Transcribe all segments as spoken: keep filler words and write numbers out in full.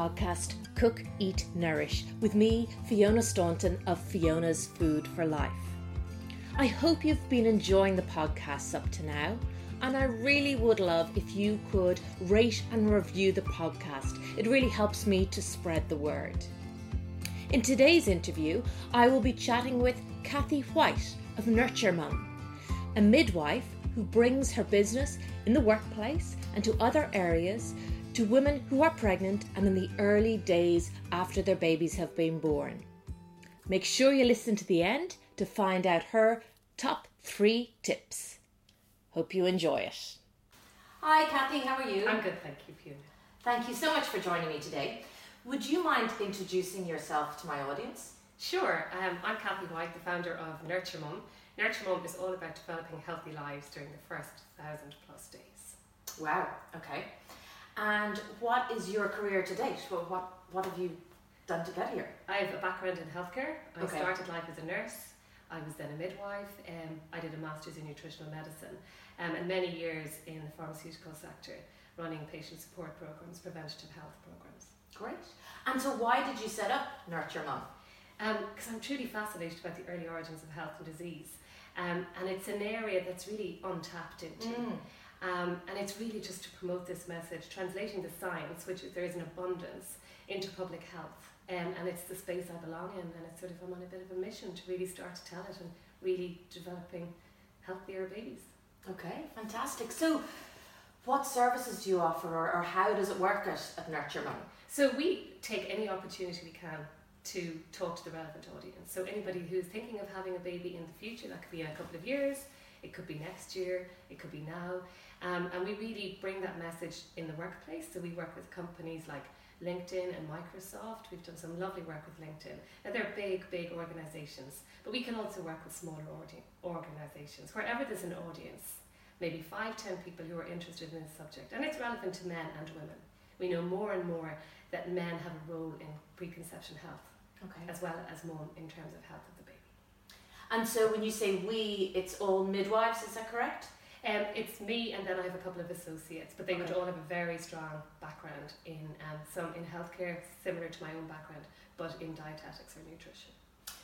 podcast Cook, Eat, Nourish with me, Fiona Staunton of Fiona's Food for Life. I hope you've been enjoying the podcasts up to now, and I really would love if you could rate and review the podcast. It really helps me to spread the word. In today's interview, I will be chatting with Cathy White of Nurture Mum, a midwife who brings her business in the workplace and to other areas to women who are pregnant and in the early days after their babies have been born. Make sure you listen to the end to find out her top three tips. Hope you enjoy it. Hi Cathy, how are you? I'm good, thank you, Fiona. Thank you so much for joining me today. Would you mind introducing yourself to my audience? Sure, um, I'm Cathy White, the founder of Nurture Mum. Nurture Mum is all about developing healthy lives during the first thousand plus days. Wow, okay. And what is your career to date? Well, what, what have you done to get here? I have a background in healthcare. I okay. started life as a nurse. I was then a midwife. Um, I did a master's in nutritional medicine um, and many years in the pharmaceutical sector, running patient support programs, preventative health programs. Great. And so why did you set up Nurture Mum? Because um, I'm truly fascinated about the early origins of health and disease. Um, and it's an area that's really untapped into. Mm. Um, and it's really just to promote this message, translating the science, which there is an abundance, into public health. Um, and it's the space I belong in, and it's sort of, I'm on a bit of a mission to really start to tell it and really developing healthier babies. Okay, fantastic. So what services do you offer, or, or how does it work at, at Nurture Mum? So we take any opportunity we can to talk to the relevant audience. So anybody who's thinking of having a baby in the future, that could be in a couple of years, it could be next year, it could be now. Um, and we really bring that message in the workplace. So we work with companies like LinkedIn and Microsoft. We've done some lovely work with LinkedIn. Now they're big, big organisations, but we can also work with smaller audi- organisations. Wherever there's an audience, maybe five, ten people who are interested in this subject. And it's relevant to men and women. We know more and more that men have a role in preconception health, okay, as well as mom in terms of health of the baby. And so when you say we, it's all midwives, is that correct? Um, it's me, and then I have a couple of associates, but they okay. would all have a very strong background in um, some in healthcare, similar to my own background, but in dietetics or nutrition.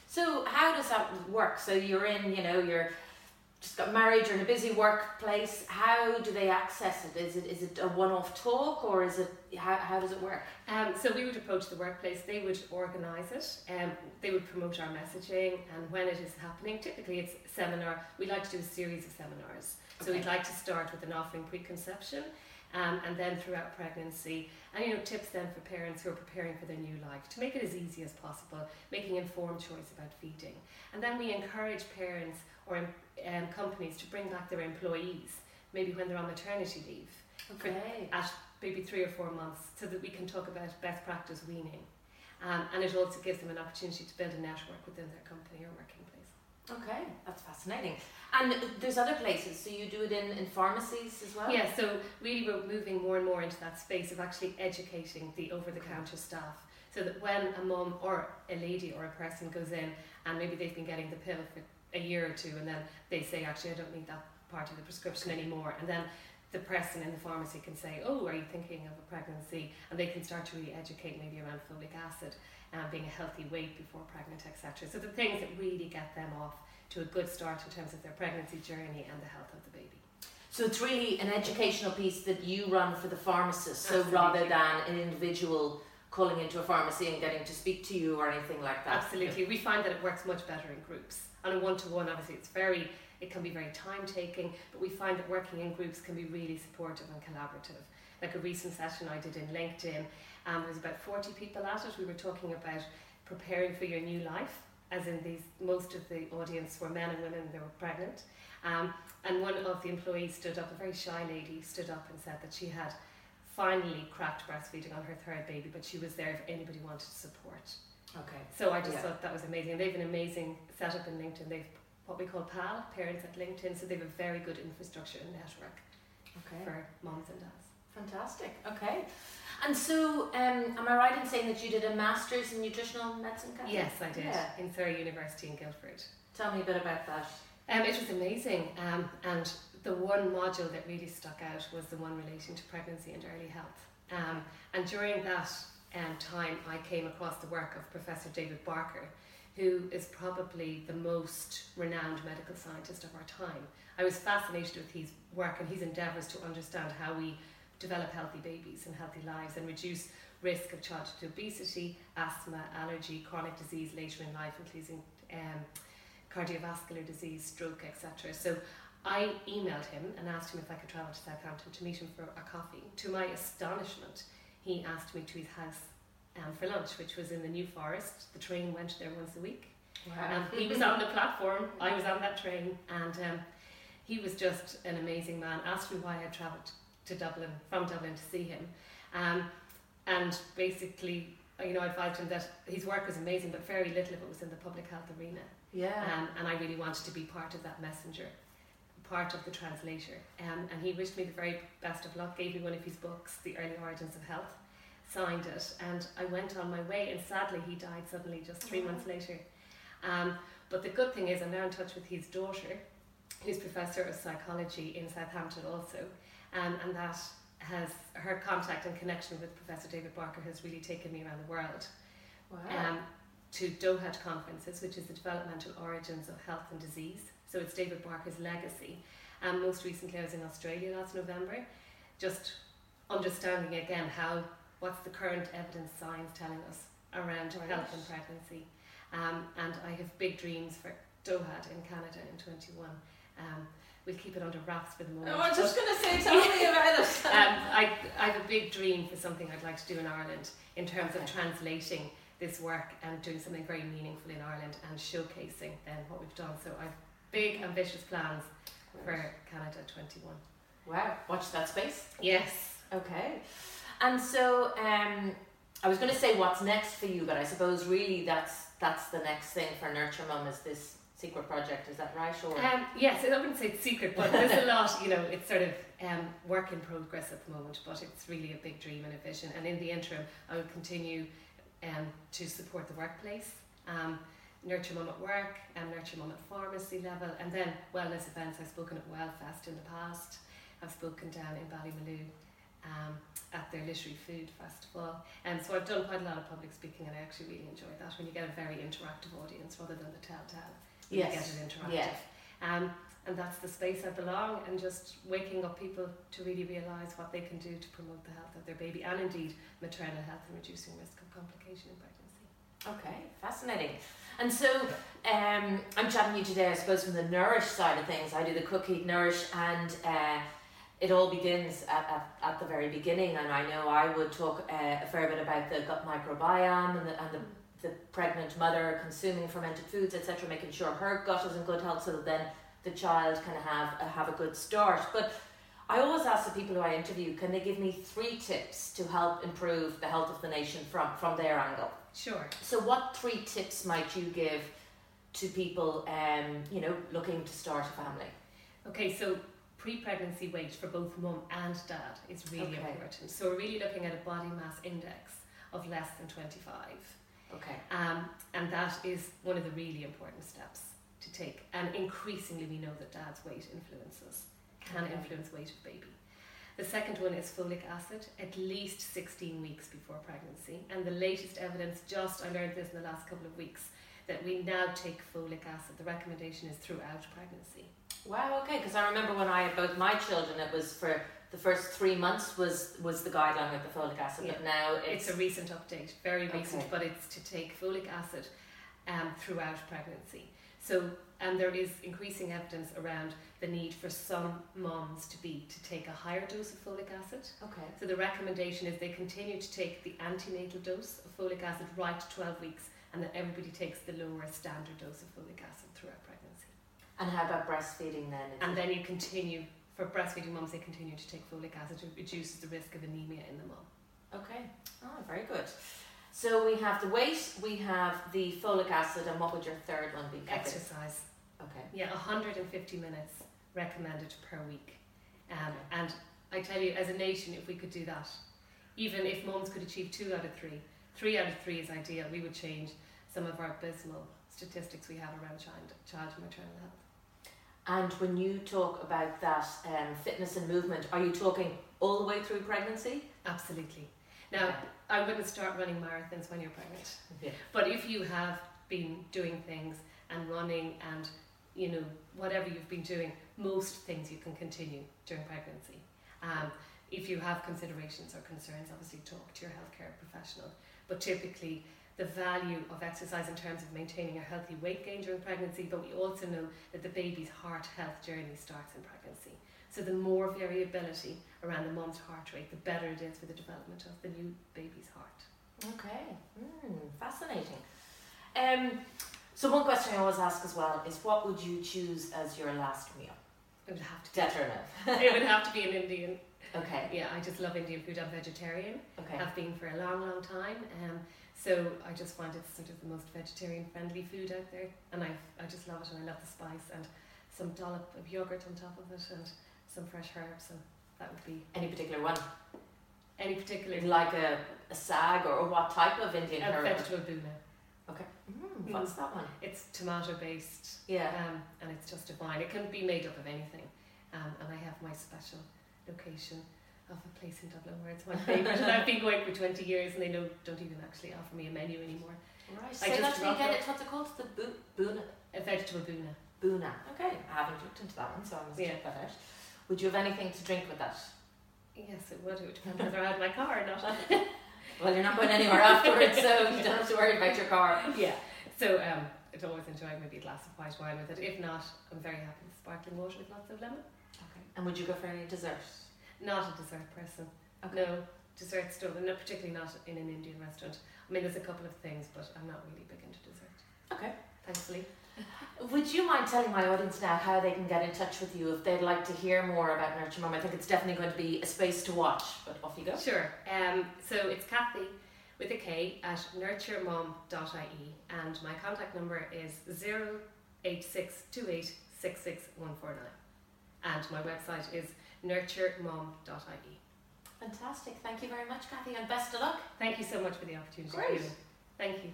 So how does that work? So you're in, you know, you're just got married, you're in a busy workplace. How do they access it? Is it is it a one-off talk, or is it how, how does it work? Um, so we would approach the workplace. They would organise it. Um, they would promote our messaging, and when it is happening, typically it's a seminar. We like to do a series of seminars. So okay. we'd like to start with an offering preconception, um, and then throughout pregnancy, and you know tips then for parents who are preparing for their new life to make it as easy as possible, making informed choice about feeding, and then we encourage parents or um, companies to bring back their employees maybe when they're on maternity leave, okay, for, at maybe three or four months, so that we can talk about best practice weaning, um, and it also gives them an opportunity to build a network within their company or working place. Okay, that's fascinating. And there's other places, so you do it in, in pharmacies as well? Yeah, so really we're moving more and more into that space of actually educating the over-the-counter okay. staff, so that when a mum or a lady or a person goes in and maybe they've been getting the pill for a year or two, and then they say, actually I don't need that part of the prescription okay. anymore, and then the person in the pharmacy can say, oh, are you thinking of a pregnancy? And they can start to really educate maybe around folic acid and being a healthy weight before pregnant, et cetera. So the things that really get them off to a good start in terms of their pregnancy journey and the health of the baby. So it's really an educational piece that you run for the pharmacist, so Absolutely. rather than an individual calling into a pharmacy and getting to speak to you or anything like that. Absolutely. Yeah. We find that it works much better in groups. On a one-to-one, obviously, it's very... It can be very time-taking, but we find that working in groups can be really supportive and collaborative. Like a recent session I did in LinkedIn, um, there was about forty people at it. We were talking about preparing for your new life, as in these, most of the audience were men and women that were pregnant. Um, and one of the employees stood up, a very shy lady, stood up and said that she had finally cracked breastfeeding on her third baby, but she was there if anybody wanted support. Okay. So I just yeah. thought that was amazing. And they have an amazing setup in LinkedIn. They've what we call PAL, Parents at LinkedIn, so they have a very good infrastructure and network okay. for moms and dads. Fantastic, okay. And so, um, am I right in saying that you did a Master's in Nutritional Medicine? Kind of? Yes, I did, yeah. in Surrey University in Guildford. Tell me a bit about that. Um, it was amazing, um, and the one module that really stuck out was the one relating to pregnancy and early health. Um, and during that, um, time I came across the work of Professor David Barker, who is probably the most renowned medical scientist of our time. I was fascinated with his work and his endeavours to understand how we develop healthy babies and healthy lives and reduce risk of childhood obesity, asthma, allergy, chronic disease later in life, including um, cardiovascular disease, stroke, et cetera. So I emailed him and asked him if I could travel to Southampton to meet him for a coffee. To my astonishment, he asked me to his house Um, for lunch, which was in the New Forest. The train went there once a week. Wow. Um, he was on the platform, I was on that train, and um, he was just an amazing man. Asked me why I travelled to Dublin, from Dublin to see him. Um, and basically, you know, I advised him that his work was amazing, but very little of it was in the public health arena. Yeah. Um, and I really wanted to be part of that messenger, part of the translator. Um, and he wished me the very best of luck, gave me one of his books, The Early Origins of Health. Signed it, and I went on my way, and sadly he died suddenly just three mm-hmm. months later. Um, but the good thing is I'm now in touch with his daughter, who's Professor of Psychology in Southampton also, um, and that has her contact and connection with Professor David Barker has really taken me around the world. Wow. Um, to DOHaD conferences, which is the Developmental Origins of Health and Disease, so it's David Barker's legacy. And um, most recently I was in Australia last November, just understanding again how what's the current evidence science telling us around right. health and pregnancy. Um, and I have big dreams for DOHaD in Canada in twenty-one. Um, we'll keep it under wraps for the moment. Oh, I was just going to say, tell me about it. um, I, I have a big dream for something I'd like to do in Ireland in terms okay. of translating this work and doing something very meaningful in Ireland and showcasing then what we've done. So I have big ambitious plans for Canada twenty-one. Wow, watch that space. Yes. Okay. And so um, I was going to say what's next for you, but I suppose really that's that's the next thing for Nurture Mum is this secret project. Is that right? Or um, yes, I wouldn't say it's secret, but there's a lot. You know, it's sort of um, work in progress at the moment, but it's really a big dream and a vision. And in the interim, I will continue um, to support the workplace, um, Nurture Mum at work, and Nurture Mum at pharmacy level, and then wellness events. I've spoken at Wellfest in the past. I've spoken down in Ballymaloe. Um, at their literary food festival, and um, so I've done quite a lot of public speaking, and I actually really enjoy that when you get a very interactive audience rather than the telltale. Yes. You get it interactive. Yes. Um, and that's the space I belong, and just waking up people to really realise what they can do to promote the health of their baby and indeed maternal health and reducing risk of complication in pregnancy. Okay, fascinating. And so um, I'm chatting to you today, I suppose, from the nourish side of things. I do the cook, eat, nourish, and uh, it all begins at, at, at the very beginning, and I know I would talk uh, a fair bit about the gut microbiome and the, and the, the pregnant mother consuming fermented foods, et cetera, making sure her gut is in good health so that then the child can have a, have a good start. But I always ask the people who I interview, can they give me three tips to help improve the health of the nation from, from their angle? Sure. So what three tips might you give to people um, you know, looking to start a family? Okay, so pre-pregnancy weight for both mum and dad is really okay. important. So we're really looking at a body mass index of less than twenty-five. Okay. Um, and that is one of the really important steps to take. And increasingly we know that dad's weight influences, can okay. influence weight of baby. The second one is folic acid, at least sixteen weeks before pregnancy. And the latest evidence, just I learned this in the last couple of weeks, that we now take folic acid. The recommendation is throughout pregnancy. Wow, okay, because I remember when I had both my children, it was for the first three months was, was the guideline with the folic acid, yeah. but now it's... It's a recent update, very recent, okay. but it's to take folic acid um, throughout pregnancy. So, and there is increasing evidence around the need for some moms to be, to take a higher dose of folic acid. Okay. So the recommendation is they continue to take the antenatal dose of folic acid right to twelve weeks, and that everybody takes the lower standard dose of folic acid throughout pregnancy. And how about breastfeeding then? And then you continue, for breastfeeding mums, they continue to take folic acid. It reduces the risk of anemia in the mum. Okay. Oh, very good. So we have the weight, we have the folic acid, and what would your third one be? Exercise. Okay. Yeah, one hundred fifty minutes recommended per week. Um, and I tell you, as a nation, if we could do that, even if mums could achieve two out of three, three out of three is ideal, we would change some of our abysmal statistics we have around child, child and maternal health. And when you talk about that um, fitness and movement, are you talking all the way through pregnancy? Absolutely. Now, I wouldn't start running marathons when you're pregnant. Yeah. But if you have been doing things and running and, you know, whatever you've been doing, most things you can continue during pregnancy. Um, if you have considerations or concerns, obviously talk to your healthcare professional. But typically, the value of exercise in terms of maintaining a healthy weight gain during pregnancy, but we also know that the baby's heart health journey starts in pregnancy. So the more variability around the mum's heart rate, the better it is for the development of the new baby's heart. Okay, mm, fascinating. Um, so one question I always ask as well is, what would you choose as your last meal? It would have to be. Dead or enough. It would have to be an Indian. Okay. Yeah, I just love Indian food. I'm vegetarian. Okay. I've been for a long, long time. Um, so I just find it's sort of the most vegetarian-friendly food out there, and I I just love it, and I love the spice and some dollop of yogurt on top of it and some fresh herbs, and that would be. Any particular one? Any particular? Like a, a sag, or what type of Indian herb? A vegetable buna. Okay. Mm, what's mm. that one? It's tomato-based. Yeah. Um, and it's just divine. It can be made up of anything, um, and I have my special location of a place in Dublin where it's my favourite, and I've been going for twenty years, and they know, don't even actually offer me a menu anymore. Right, so that's where you get it. What's it called? The bu- buna? A vegetable buna. Buna, okay. I haven't looked into that one, so I must yeah. check that out. Would you have anything to drink with that? Yes, it would. It would depend whether I had my car or not. Well, you're not going anywhere afterwards, so you don't have to worry about your car. Yeah, so um, I'd always enjoy maybe a glass of white wine with it. If not, I'm very happy with sparkling water with lots of lemon. Okay. And would you go for any dessert? Not a dessert person. Okay. No, desserts don't, no, particularly not in an Indian restaurant. I mean, there's a couple of things, but I'm not really big into dessert. Okay. Thankfully. Would you mind telling my audience now how they can get in touch with you if they'd like to hear more about Nurture Mum? I think it's definitely going to be a space to watch, but off you go. Sure. Um, so it's Cathy with a K at nurture mum dot I E, and my contact number is zero eight six two eight six six one four nine. And my website is nurture mum dot I E. Fantastic. Thank you very much, Cathy, and best of luck. Thank you so much for the opportunity. Great. Thank you.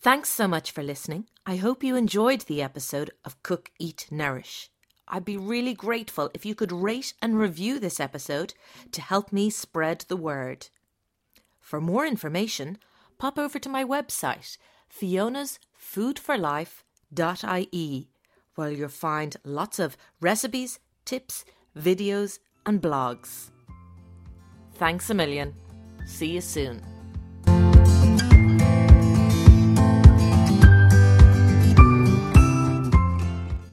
Thanks so much for listening. I hope you enjoyed the episode of Cook, Eat, Nourish. I'd be really grateful if you could rate and review this episode to help me spread the word. For more information, pop over to my website, fiona's food for life dot I E, where you'll find lots of recipes, tips, videos and blogs. Thanks a million. See you soon.